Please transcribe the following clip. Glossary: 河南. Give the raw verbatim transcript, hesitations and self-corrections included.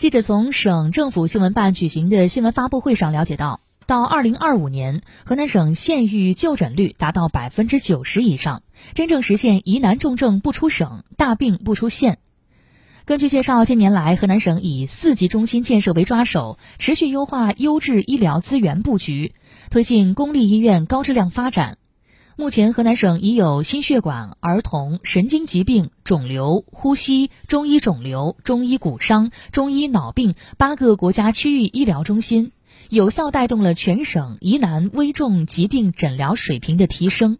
记者从省政府新闻办举行的新闻发布会上了解到，到二零二五年，河南省县域就诊率达到 百分之九十 以上，真正实现疑难重症不出省，大病不出县。根据介绍，近年来河南省以四级中心建设为抓手，持续优化优质医疗资源布局，推进公立医院高质量发展。目前河南省已有心血管、儿童、神经疾病、肿瘤、呼吸、中医肿瘤、中医骨伤、中医脑病八个国家区域医疗中心，有效带动了全省疑难危重疾病诊疗水平的提升。